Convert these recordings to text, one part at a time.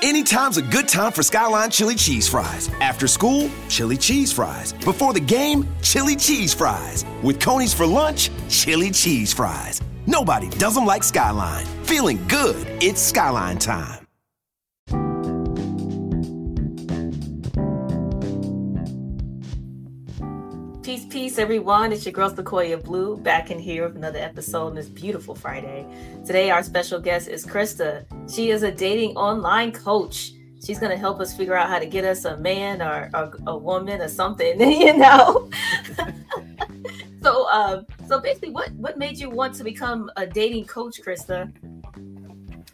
Anytime's a good time for Skyline Chili Cheese Fries. After school, Chili Cheese Fries. Before the game, Chili Cheese Fries. With Conies for lunch, Chili Cheese Fries. Nobody does them like Skyline. Feeling good, it's Skyline time. Peace, peace, everyone. It's your girl, Sequoia Blue, back in here with another episode on this beautiful Friday. Today, our special guest is Krista. She is a dating online coach. She's going to help us figure out how to get us a man or a woman or something, you know? So basically, what made you want to become a dating coach, Krista?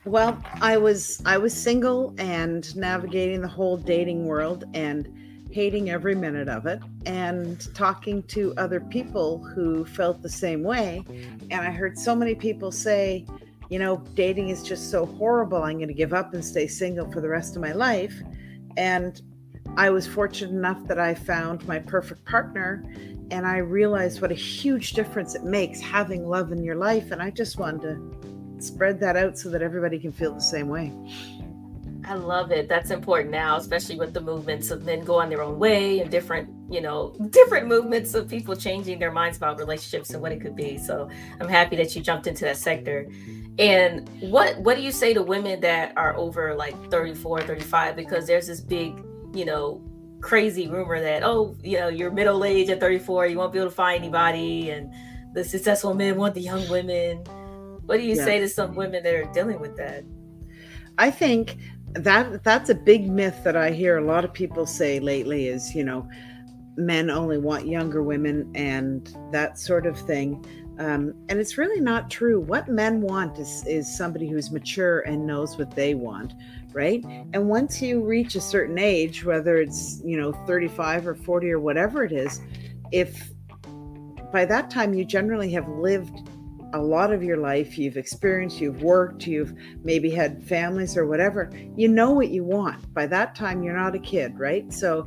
Well, I was single and navigating the whole dating world and hating every minute of it, and talking to other people who felt the same way. And I heard so many people say, you know, dating is just so horrible. I'm going to give up and stay single for the rest of my life. And I was fortunate enough that I found my perfect partner, and I realized what a huge difference it makes having love in your life. And I just wanted to spread that out so that everybody can feel the same way. I love it. That's important now, especially with the movements of men going their own way and different movements of people changing their minds about relationships and what it could be. So I'm happy that you jumped into that sector. And what do you say to women that are over like 34, 35? Because there's this big, crazy rumor that, you're middle-aged at 34, you won't be able to find anybody. And the successful men want the young women. What do you say to some women that are dealing with that? I think that's a big myth that I hear a lot of people say lately is, men only want younger women and that sort of thing. And it's really not true. What men want is somebody who's mature and knows what they want, right? And once you reach a certain age, whether it's, 35 or 40 or whatever it is, if by that time you generally have lived a lot of your life, you've experienced, you've worked, you've maybe had families or whatever, what you want. By that time, you're not a kid, right? So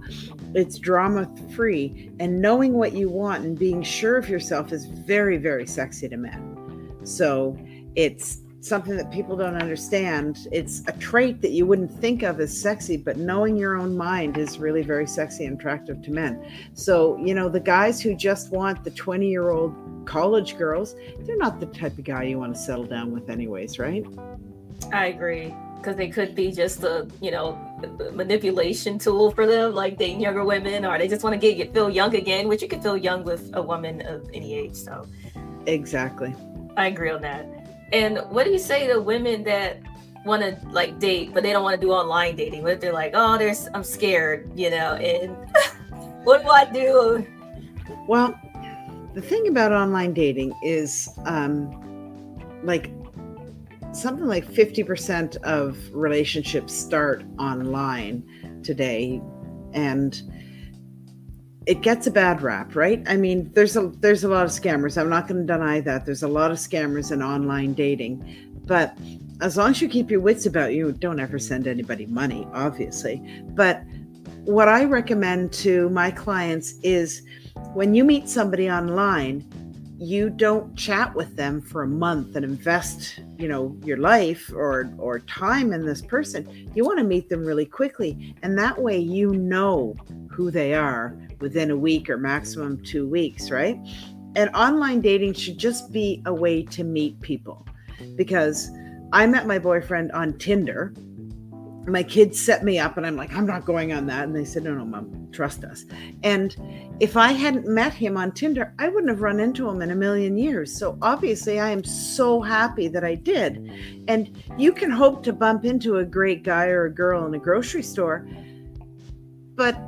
it's drama free, and knowing what you want and being sure of yourself is very, very sexy to men. So it's something that people don't understand. It's a trait that you wouldn't think of as sexy, but knowing your own mind is really very sexy and attractive to men. So, the guys who just want the 20-year-old college girls, they're not the type of guy you want to settle down with anyways, right? I agree, because they could be just a manipulation tool for them, like dating younger women, or they just want to feel young again, which you can feel young with a woman of any age. So exactly, I agree on that. And what do you say to women that want to like date but they don't want to do online dating? What if they're like, oh, I'm scared, and what do I do? Well, the thing about online dating is like something like 50% of relationships start online today, and it gets a bad rap, right? I mean, there's a lot of scammers. I'm not going to deny that. There's a lot of scammers in online dating, but as long as you keep your wits about you, don't ever send anybody money, obviously. But what I recommend to my clients is, when you meet somebody online, you don't chat with them for a month and invest, your life or time in this person. You want to meet them really quickly. And that way, who they are within a week or maximum 2 weeks, right? And online dating should just be a way to meet people, because I met my boyfriend on Tinder. My kids set me up and I'm like, I'm not going on that. And they said, no, Mom, trust us. And if I hadn't met him on Tinder, I wouldn't have run into him in a million years. So obviously I am so happy that I did. And you can hope to bump into a great guy or a girl in a grocery store, but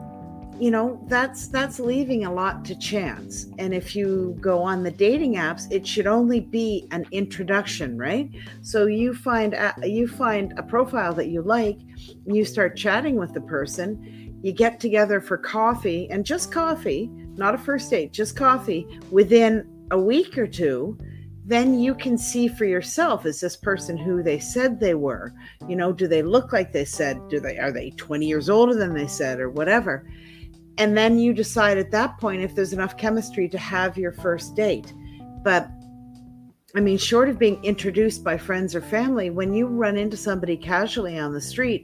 that's leaving a lot to chance. And if you go on the dating apps, it should only be an introduction, right? So you find a profile that you like, and you start chatting with the person, you get together for coffee, and just coffee, not a first date, just coffee, within a week or two. Then you can see for yourself, is this person who they said they were? Do they look like they said? Are they 20 years older than they said, or whatever? And then you decide at that point if there's enough chemistry to have your first date. But I mean, short of being introduced by friends or family, when you run into somebody casually on the street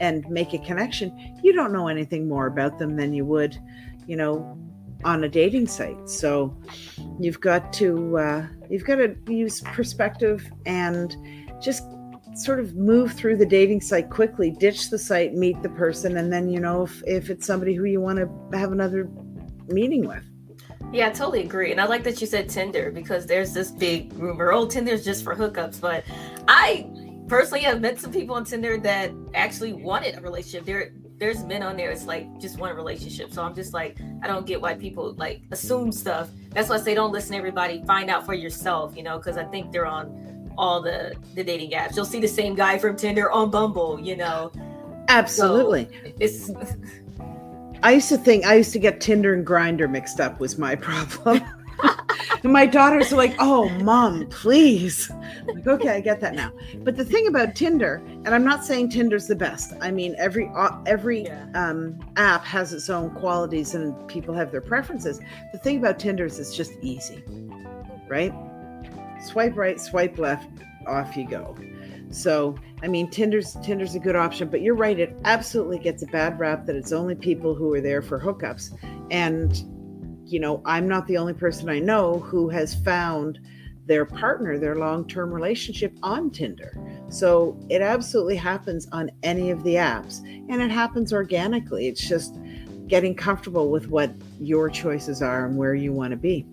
and make a connection, you don't know anything more about them than you would, you know, on a dating site. So you've got to use perspective and just sort of move through the dating site quickly, ditch the site, meet the person. And then, you know, if it's somebody who you want to have another meeting with. Yeah, I totally agree. And I like that you said Tinder, because there's this big rumor, oh, Tinder's just for hookups. But I personally have met some people on Tinder that actually wanted a relationship. There's men on there, it's like just want a relationship. So I'm just like, I don't get why people like assume stuff. That's why I say don't listen to everybody, find out for yourself, you know, because I think they're on all the dating apps. You'll see the same guy from Tinder on Bumble, you know. Absolutely. So it's... I used to get Tinder and Grindr mixed up was my problem. And my daughters are like, oh, Mom, please. I'm like, okay, I get that now. But the thing about Tinder, and I'm not saying Tinder's the best. I mean, every app has its own qualities and people have their preferences. The thing about Tinder is it's just easy, right? Swipe right, swipe left, off you go. So, I mean, Tinder's a good option, but you're right. It absolutely gets a bad rap that it's only people who are there for hookups. And, you know, I'm not the only person I know who has found their partner, their long-term relationship on Tinder. So it absolutely happens on any of the apps, and it happens organically. It's just getting comfortable with what your choices are and where you want to be.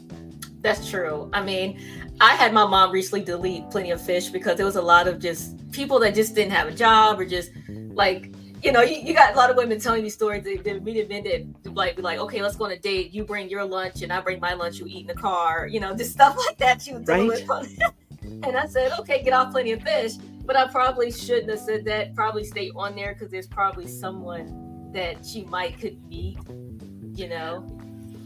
That's true. I mean, I had my mom recently delete Plenty of Fish because there was a lot of just people that just didn't have a job or just like, you know, you got a lot of women telling me stories. They meet men that like be like, okay, let's go on a date. You bring your lunch and I bring my lunch. You eat in the car, you know, just stuff like that. You right. And I said, okay, get off Plenty of Fish. But I probably shouldn't have said that. Probably stay on there because there's probably someone that she could meet, you know.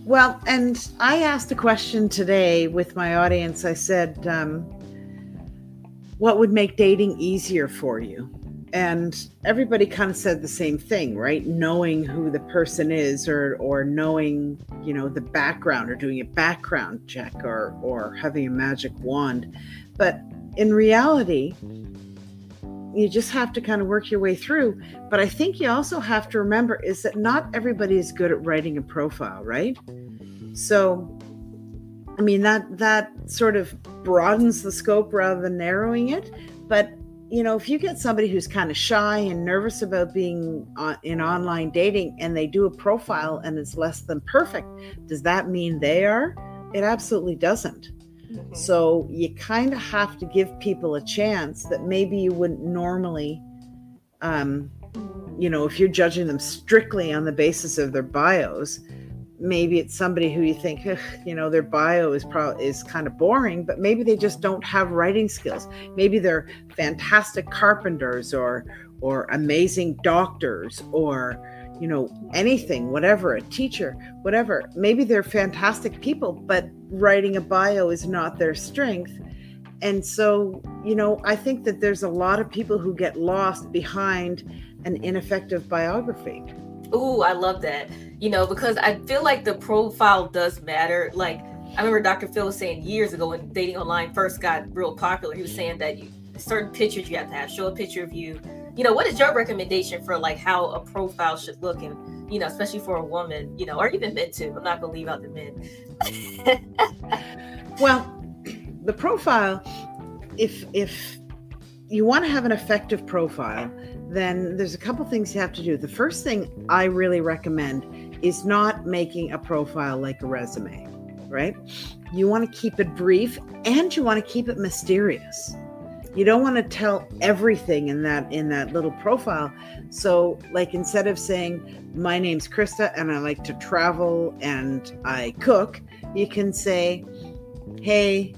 Well, and I asked a question today with my audience. I said, what would make dating easier for you? And everybody kind of said the same thing, right? Knowing who the person is or knowing, you know, the background or doing a background check or having a magic wand. But in reality, you just have to kind of work your way through. But I think you also have to remember is that not everybody is good at writing a profile, right? So, I mean, that sort of broadens the scope rather than narrowing it. But, you know, if you get somebody who's kind of shy and nervous about being in online dating and they do a profile and it's less than perfect, does that mean they are? It absolutely doesn't. Mm-hmm. So you kind of have to give people a chance that maybe you wouldn't normally, you know, if you're judging them strictly on the basis of their bios, maybe it's somebody who you think, you know, their bio is kind of boring, but maybe they just don't have writing skills. Maybe they're fantastic carpenters or amazing doctors or, you know, anything, whatever, a teacher, whatever. Maybe they're fantastic people, but writing a bio is not their strength. And so, you know, I think that there's a lot of people who get lost behind an ineffective biography. Ooh, I love that. You know, because I feel like the profile does matter. Like, I remember Dr. Phil was saying years ago when dating online first got real popular, he was saying that certain pictures you have to have, show a picture of you. You know, what is your recommendation for like how a profile should look? And, you know, especially for a woman, you know, or even men too. I'm not going to leave out the men. Well, the profile, if you want to have an effective profile, then there's a couple things you have to do. The first thing I really recommend is not making a profile like a resume, right? You want to keep it brief and you want to keep it mysterious. You don't want to tell everything in that little profile. So like, instead of saying, my name's Krista and I like to travel and I cook, you can say, hey,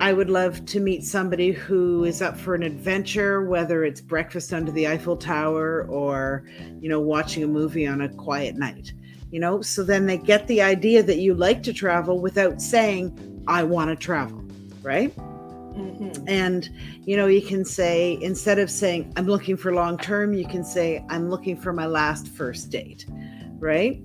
I would love to meet somebody who is up for an adventure, whether it's breakfast under the Eiffel Tower or, you know, watching a movie on a quiet night, you know? So then they get the idea that you like to travel without saying, I want to travel, right? Mm-hmm. And, you know, you can say, instead of saying, I'm looking for long term, you can say, I'm looking for my last first date, right?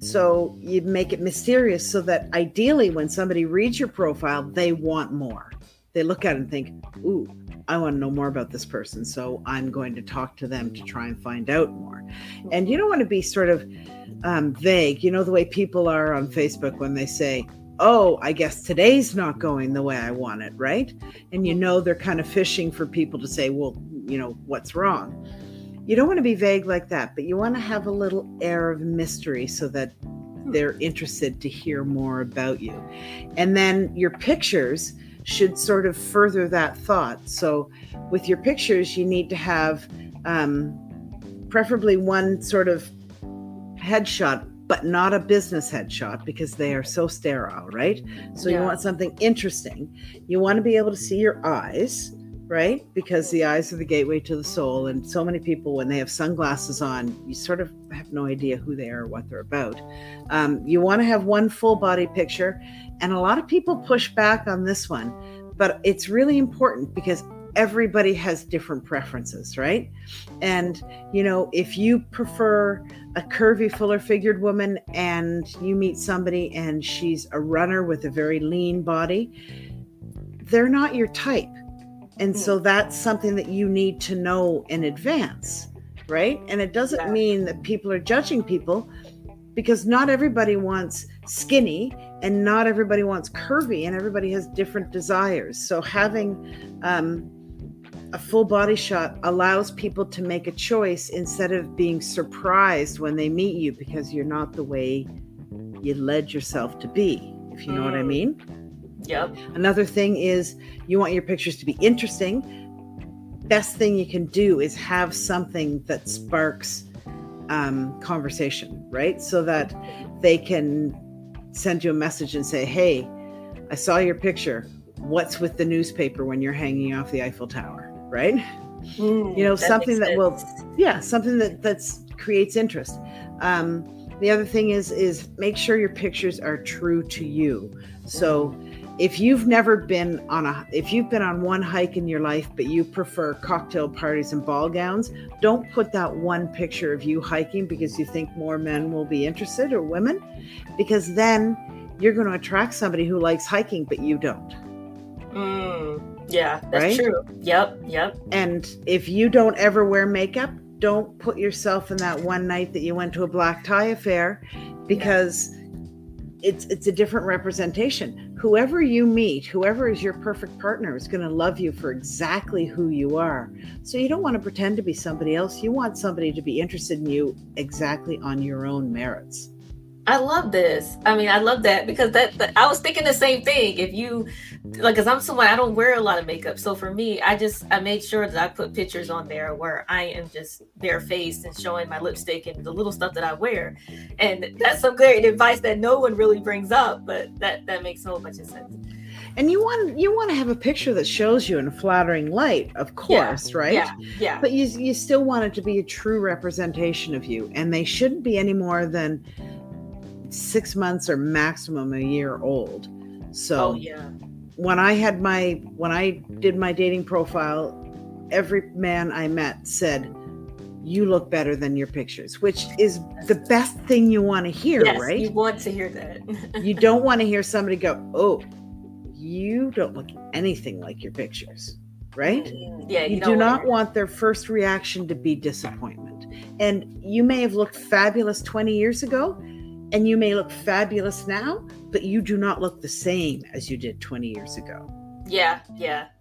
So you make it mysterious so that ideally when somebody reads your profile, they want more. They look at it and think, ooh, I want to know more about this person. So I'm going to talk to them to try and find out more. And you don't want to be sort of vague. You know, the way people are on Facebook when they say, oh, I guess today's not going the way I want it, right? And you know, they're kind of fishing for people to say, well, you know, what's wrong? You don't want to be vague like that, but you want to have a little air of mystery so that they're interested to hear more about you. And then your pictures should sort of further that thought. So with your pictures, you need to have preferably one sort of headshot, but not a business headshot because they are so sterile, right? So you want something interesting. You want to be able to see your eyes, right? Because the eyes are the gateway to the soul. And so many people, when they have sunglasses on, you sort of have no idea who they are or what they're about. You want to have one full body picture. And a lot of people push back on this one, but it's really important because everybody has different preferences, right? And, you know, if you prefer a curvy, fuller figured woman and you meet somebody and she's a runner with a very lean body, they're not your type. And so that's something that you need to know in advance, right? And it doesn't mean that people are judging people, because not everybody wants skinny and not everybody wants curvy, and everybody has different desires. So having a full body shot allows people to make a choice instead of being surprised when they meet you because you're not the way you led yourself to be, if you know what I mean. Yep. Another thing is you want your pictures to be interesting. Best thing you can do is have something that sparks conversation, right? So that they can send you a message and say, hey, I saw your picture. What's with the newspaper when you're hanging off the Eiffel Tower, right? You know, that something that will, something that creates interest. The other thing is make sure your pictures are true to you. So if you've never been on if you've been on one hike in your life, but you prefer cocktail parties and ball gowns, don't put that one picture of you hiking because you think more men will be interested or women, because then you're going to attract somebody who likes hiking, but you don't. Yeah, that's true. Yep. And if you don't ever wear makeup, don't put yourself in that one night that you went to a black tie affair, because it's a different representation. Whoever you meet, whoever is your perfect partner is going to love you for exactly who you are. So you don't want to pretend to be somebody else. You want somebody to be interested in you exactly on your own merits. I love this. I mean, I love that because that I was thinking the same thing. If you, like, because I'm someone, I don't wear a lot of makeup. So for me, I made sure that I put pictures on there where I am just barefaced and showing my lipstick and the little stuff that I wear. And that's some great advice that no one really brings up, but that makes a whole bunch of sense. And you want to have a picture that shows you in a flattering light, of course, right? Yeah. But you still want it to be a true representation of you. And they shouldn't be any more than 6 months or maximum a year old. So when I did my dating profile, every man I met said, you look better than your pictures, which is the best thing you want to hear, right? You want to hear that. You don't want to hear somebody go, oh, you don't look anything like your pictures, right? Yeah. You do not want their first reaction to be disappointment. And you may have looked fabulous 20 years ago, and you may look fabulous now, but you do not look the same as you did 20 years ago. Yeah.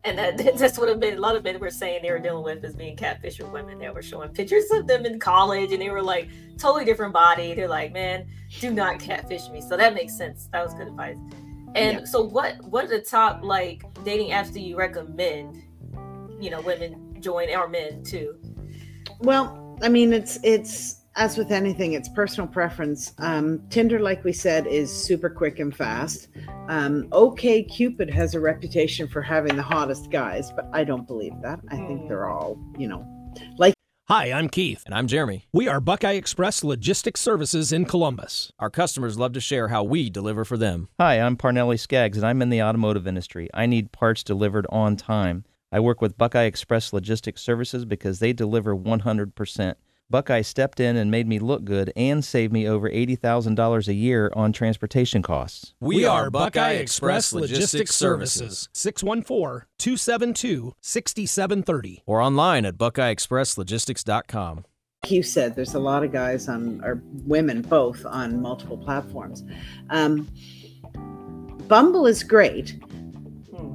And that's what a lot of men were saying they were dealing with, is being catfish with women that were showing pictures of them in college, and they were like, totally different body. They're like, man, do not catfish me. So that makes sense. That was good advice. And so what are the top, like, dating apps do you recommend, you know, women join, or men too? Well, I mean, it's as with anything, it's personal preference. Tinder, like we said, is super quick and fast. OkCupid has a reputation for having the hottest guys, but I don't believe that. I think they're all, you know, like. Hi, I'm Keith. And I'm Jeremy. We are Buckeye Express Logistics Services in Columbus. Our customers love to share how we deliver for them. Hi, I'm Parnelli Skaggs, and I'm in the automotive industry. I need parts delivered on time. I work with Buckeye Express Logistics Services because they deliver 100%. Buckeye stepped in and made me look good and saved me over $80,000 a year on transportation costs. We are Buckeye Express Logistics Services, 614-272-6730. Or online at BuckeyeExpressLogistics.com. Like you said, there's a lot of guys on, or women both, on multiple platforms. Bumble is great,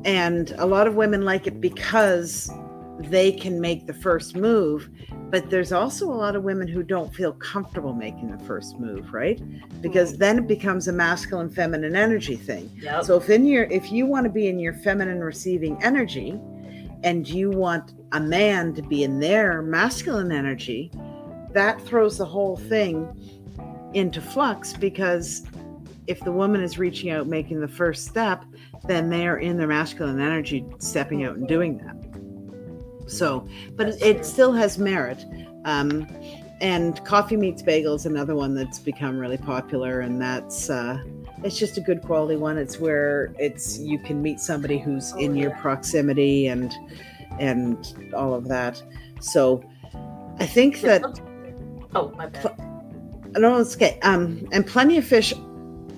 and a lot of women like it because they can make the first move, but there's also a lot of women who don't feel comfortable making the first move, right? Because then it becomes a masculine feminine energy thing. Yep. So if you want to be in your feminine receiving energy and you want a man to be in their masculine energy, that throws the whole thing into flux, because if the woman is reaching out, making the first step, then they are in their masculine energy, stepping out and doing that. So, but it still has merit. And Coffee Meets Bagel is another one that's become really popular, and that's it's just a good quality one. It's where you can meet somebody who's in your proximity and all of that. So, I think that. Oh, my bad. No, it's okay. And Plenty of Fish.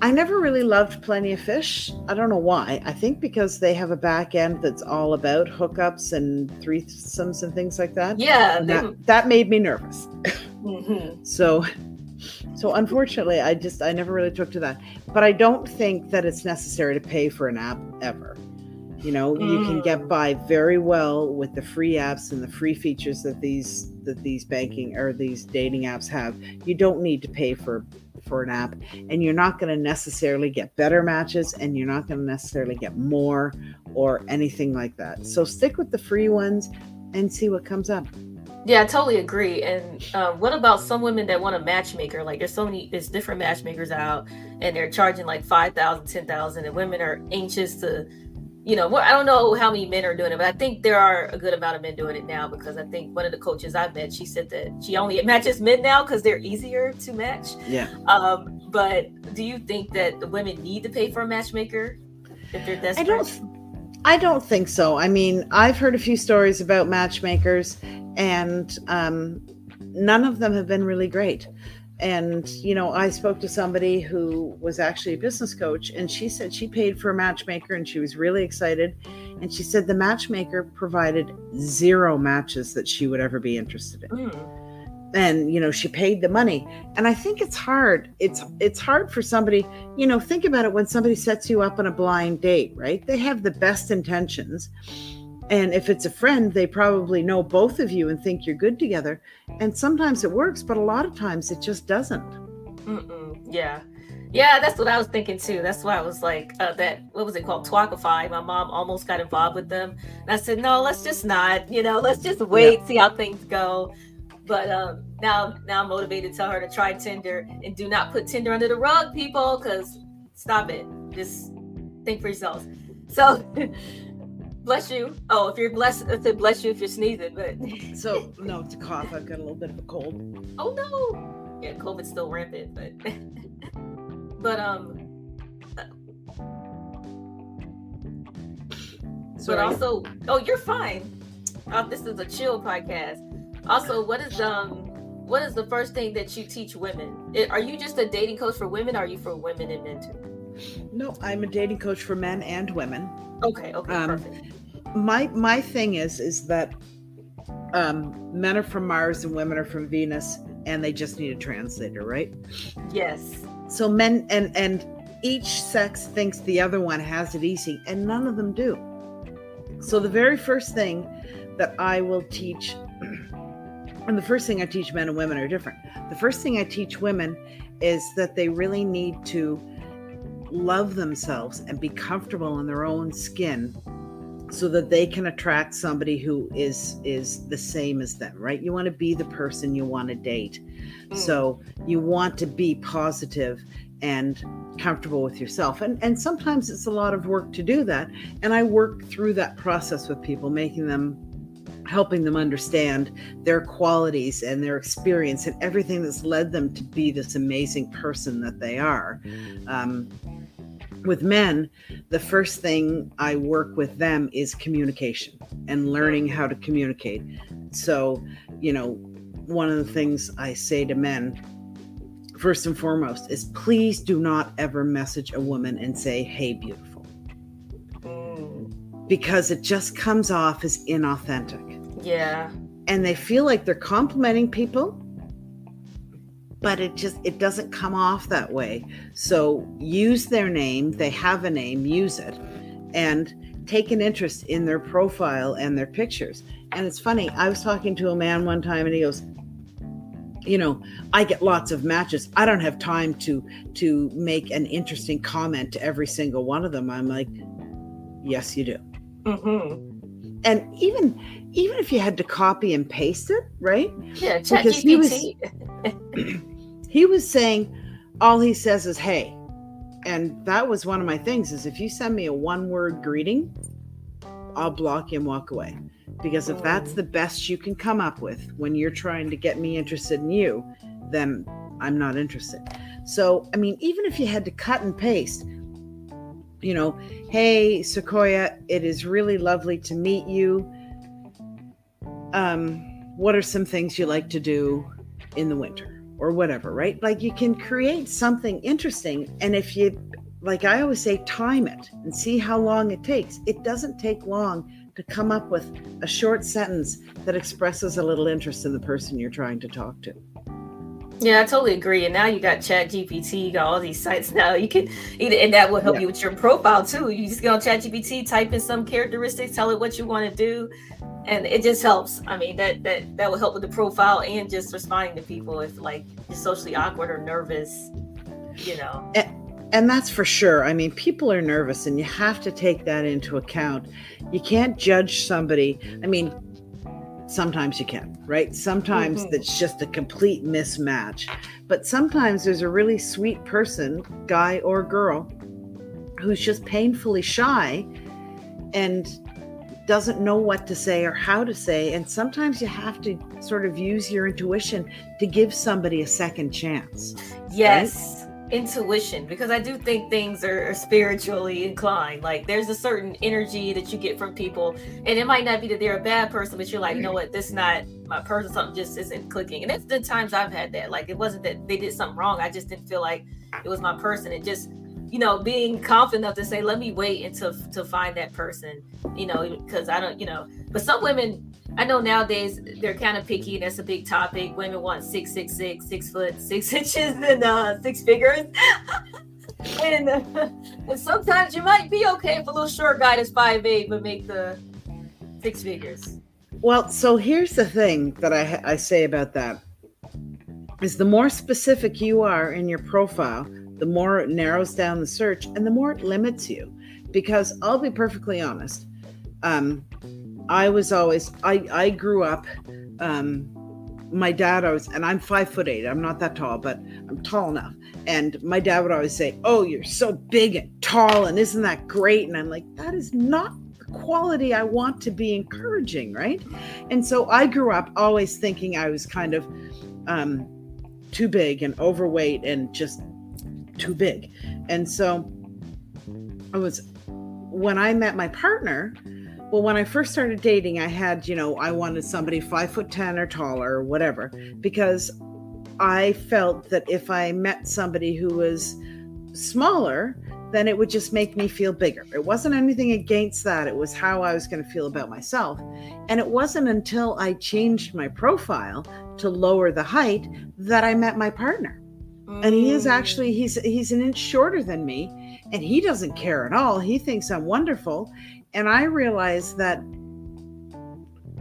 I never really loved Plenty of Fish. I don't know why. I think because they have a back end that's all about hookups and threesomes and things like that. Yeah. That made me nervous. Mm-hmm. So unfortunately, I never really took to that. But I don't think that it's necessary to pay for an app ever. You know, you can get by very well with the free apps and the free features that these banking or these dating apps have. You don't need to pay for an app, and you're not going to necessarily get better matches, and you're not going to necessarily get more or anything like that. So stick with the free ones and see what comes up. Yeah, I totally agree. And what about some women that want a matchmaker? Like there's different matchmakers out, and they're charging like $5,000, $10,000, and women are anxious to, I don't know how many men are doing it, but I think there are a good amount of men doing it now, because I think one of the coaches I met, she said that she only matches men now because they're easier to match. Yeah. But do you think that the women need to pay for a matchmaker if they're desperate? I don't think so. I mean, I've heard a few stories about matchmakers, and none of them have been really great. And, I spoke to somebody who was actually a business coach, and she said she paid for a matchmaker and she was really excited. And she said the matchmaker provided zero matches that she would ever be interested in. And, she paid the money. And I think it's hard. It's hard for somebody, think about it, when somebody sets you up on a blind date, right? They have the best intentions. And if it's a friend, they probably know both of you and think you're good together. And sometimes it works, but a lot of times it just doesn't. Yeah. Yeah, that's what I was thinking too. That's why I was like, what was it called? Twalkify. My mom almost got involved with them. And I said, no, let's just not, let's just wait, see how things go. But now I'm motivated to tell her to try Tinder, and do not put Tinder under the rug, people, because stop it. Just think for yourselves. So... Bless you. Oh, if you're blessed, I said bless you if you're sneezing, but. So, no, it's a cough. I've got a little bit of a cold. Oh, no. Yeah, COVID's still rampant, but. Sorry. But also, oh, you're fine. This is a chill podcast. Also, what is the first thing that you teach women? Are you just a dating coach for women, or are you for women and men too? No, I'm a dating coach for men and women. Okay, perfect. My thing is that men are from Mars and women are from Venus, and they just need a translator, right? Yes. So men and each sex thinks the other one has it easy, and none of them do. So the very first thing that I will teach, and the first thing I teach men and women are different. The first thing I teach women is that they really need to love themselves and be comfortable in their own skin, so that they can attract somebody who is the same as them, right? You want to be the person you want to date. So you want to be positive and comfortable with yourself. And sometimes it's a lot of work to do that. And I work through that process with people, helping them understand their qualities and their experience and everything that's led them to be this amazing person that they are. With men, the first thing I work with them is communication and learning how to communicate. So, one of the things I say to men, first and foremost, is please do not ever message a woman and say, hey, beautiful. Because it just comes off as inauthentic. Yeah. And they feel like they're complimenting people, but it doesn't come off that way. So use their name. They have a name, use it, and take an interest in their profile and their pictures. And it's funny, I was talking to a man one time and he goes, you know, I get lots of matches. I don't have time to make an interesting comment to every single one of them. I'm like, yes, you do. Mm-hmm. And even if you had to copy and paste it, right? Yeah, ChatGPT. He was saying, all he says is, hey. And that was one of my things is if you send me a one-word greeting, I'll block you and walk away. Because if that's the best you can come up with when you're trying to get me interested in you, then I'm not interested. So, I mean, even if you had to cut and paste, you know, hey, Sequoia, it is really lovely to meet you. What are some things you like to do in the winter or whatever, right? Like you can create something interesting. And if you, like I always say, time it and see how long it takes. It doesn't take long to come up with a short sentence that expresses a little interest in the person you're trying to talk to. Yeah, I totally agree. And now you got ChatGPT, you got all these sites now. You can, and that will help you with your profile too. You just go on ChatGPT, type in some characteristics, tell it what you want to do, and it just helps. I mean, that will help with the profile and just responding to people if like you're socially awkward or nervous, you know. And that's for sure. I mean, people are nervous and you have to take that into account. You can't judge somebody. I mean, sometimes you can, right? Sometimes it's just a complete mismatch. But sometimes there's a really sweet person, guy or girl, who's just painfully shy and doesn't know what to say or how to say. And sometimes you have to sort of use your intuition to give somebody a second chance. Yes. Right? Intuition, because I do think things are spiritually inclined. Like there's a certain energy that you get from people, and it might not be that they're a bad person, but you're like, you know what, this is not my person, something just isn't clicking. And that's the times I've had that. Like it wasn't that they did something wrong, I just didn't feel like it was my person. It just, you know, being confident enough to say, let me wait until to find that person, you know, because I don't, you know. But some women, I know nowadays they're kind of picky, and that's a big topic. Women want 6'6", 6 foot, 6 inches, and 6 figures. and sometimes you might be okay if a little short guy that's 5'8", but make the 6 figures. Well, so here's the thing that I say about that is the more specific you are in your profile, the more it narrows down the search and the more it limits you. Because I'll be perfectly honest, I was always, I grew up, my dad always, and I'm 5'8", I'm not that tall, but I'm tall enough. And my dad would always say, oh, you're so big and tall and isn't that great? And I'm like, that is not the quality I want to be encouraging, right? And so I grew up always thinking I was kind of too big and overweight and just too big. And so I was, when I met my partner, well, when I first started dating, I had, you know, I wanted somebody 5'10" or taller or whatever, because I felt that if I met somebody who was smaller, then it would just make me feel bigger. It wasn't anything against that. It was how I was going to feel about myself. And it wasn't until I changed my profile to lower the height that I met my partner. And he is actually, he's an inch shorter than me, and he doesn't care at all. He thinks I'm wonderful. And I realized that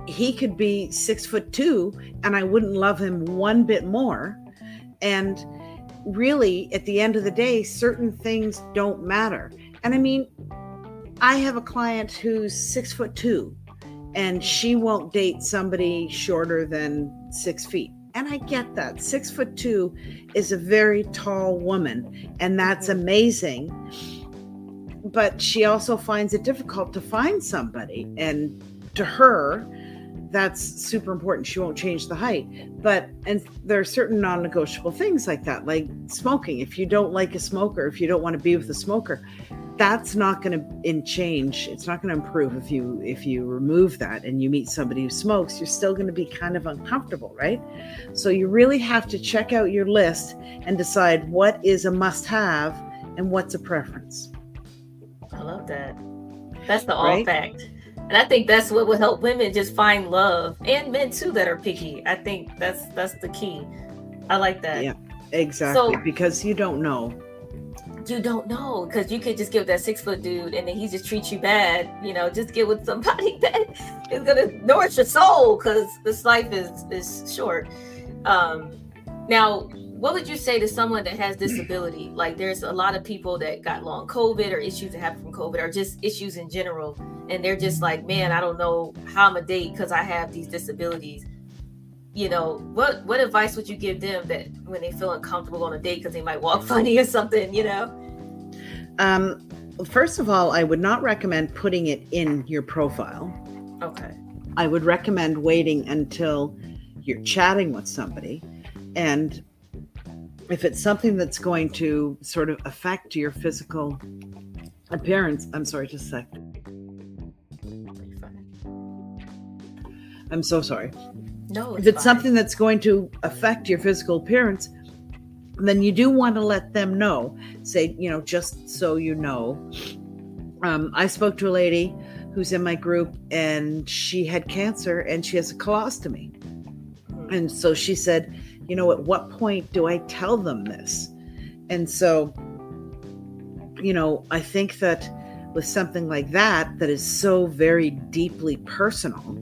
he could be 6'2" and I wouldn't love him one bit more. And really, at the end of the day, certain things don't matter. And I mean, I have a client who's 6'2" and she won't date somebody shorter than 6 feet. And I get that. 6'2" is a very tall woman, and that's amazing. But she also finds it difficult to find somebody. And to her, that's super important. She won't change the height. But, and there are certain non-negotiable things like that, like smoking. If you don't like a smoker, if you don't want to be with a smoker, that's not going to change. It's not going to improve if you remove that and you meet somebody who smokes. You're still going to be kind of uncomfortable, right? So you really have to check out your list and decide what is a must-have and what's a preference. I love that. That's the all fact. And I think that's what will help women just find love, and men too that are picky. I think that's the key. I like that. Yeah, exactly. So, because you don't know. You don't know, because you could just give that 6-foot dude and then he just treats you bad. You know, just get with somebody that is going to nourish your soul, because this life is short. Now, what would you say to someone that has disability? Like, there's a lot of people that got long COVID or issues that happen from COVID or just issues in general. And they're just like, man, I don't know how I'm going to date because I have these disabilities. You know, what advice would you give them that when they feel uncomfortable on a date because they might walk funny or something, you know? First of all, I would not recommend putting it in your profile. Okay. I would recommend waiting until you're chatting with somebody. And if it's something that's going to sort of affect your physical appearance, I'm sorry, just a sec. I'm so sorry. No, if it's something that's going to affect your physical appearance, then you do want to let them know. Say, you know, just so you know. I spoke to a lady who's in my group, and she had cancer, and she has a colostomy. And so she said, you know, at what point do I tell them this? And so, you know, I think that with something like that, that is so very deeply personal,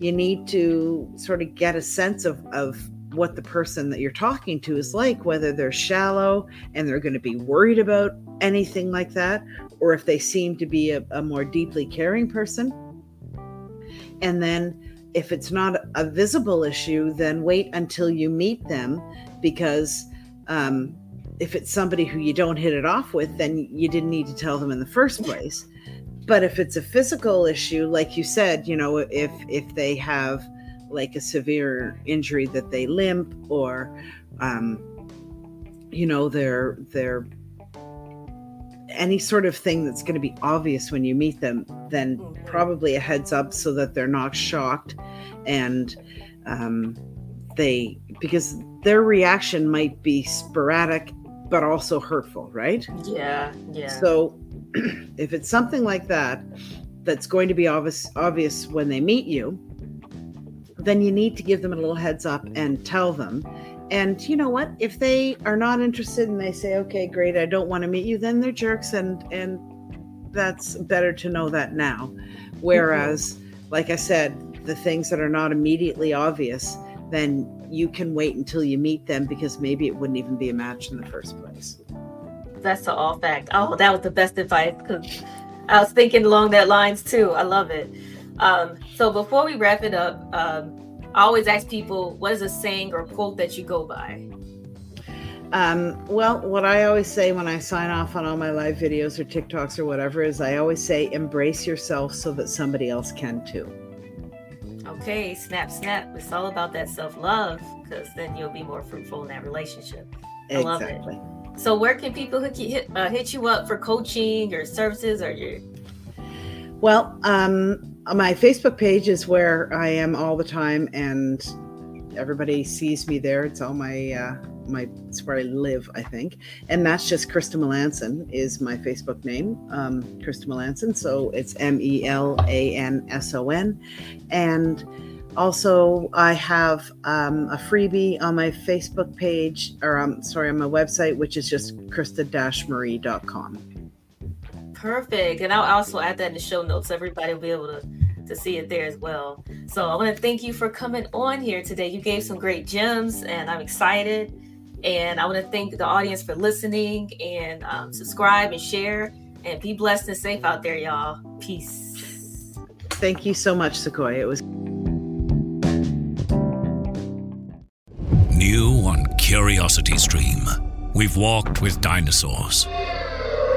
you need to sort of get a sense of what the person that you're talking to is like, whether they're shallow and they're going to be worried about anything like that, or if they seem to be a more deeply caring person. And then if it's not a visible issue, then wait until you meet them, because if it's somebody who you don't hit it off with, then you didn't need to tell them in the first place. But if it's a physical issue, like you said, you know, if they have like a severe injury that they limp, or, you know, they're any sort of thing that's going to be obvious when you meet them, then probably a heads up so that they're not shocked. And because their reaction might be sporadic, but also hurtful, right? Yeah, yeah. So if it's something like that, that's going to be obvious when they meet you, then you need to give them a little heads up and tell them. And you know what? If they are not interested and they say, okay, great, I don't want to meet you, then they're jerks. And that's better to know that now. Whereas, like I said, the things that are not immediately obvious, then you can wait until you meet them, because maybe it wouldn't even be a match in the first place. That's an all fact. Oh, that was the best advice, because I was thinking along that lines too. I love it. So before we wrap it up, I always ask people, what is a saying or quote that you go by? Well, what I always say when I sign off on all my live videos or TikToks or whatever is I always say, embrace yourself so that somebody else can too. Okay, snap, snap. It's all about that self-love, because then you'll be more fruitful in that relationship. Exactly. Love it. So where can people hit you up for coaching or services or your... Well, my Facebook page is where I am all the time, and everybody sees me there. It's all it's where I live, I think. And that's just Krista Melanson is my Facebook name, Krista Melanson. So it's Melanson. And also, I have a freebie on my Facebook page, or on my website, which is just Krista-Marie.com. Perfect. And I'll also add that in the show notes, so everybody will be able to see it there as well. So I want to thank you for coming on here today. You gave some great gems, and I'm excited. And I want to thank the audience for listening, and subscribe and share, and be blessed and safe out there, y'all. Peace. Thank you so much, Sequoia. It was... New on CuriosityStream, we've walked with dinosaurs.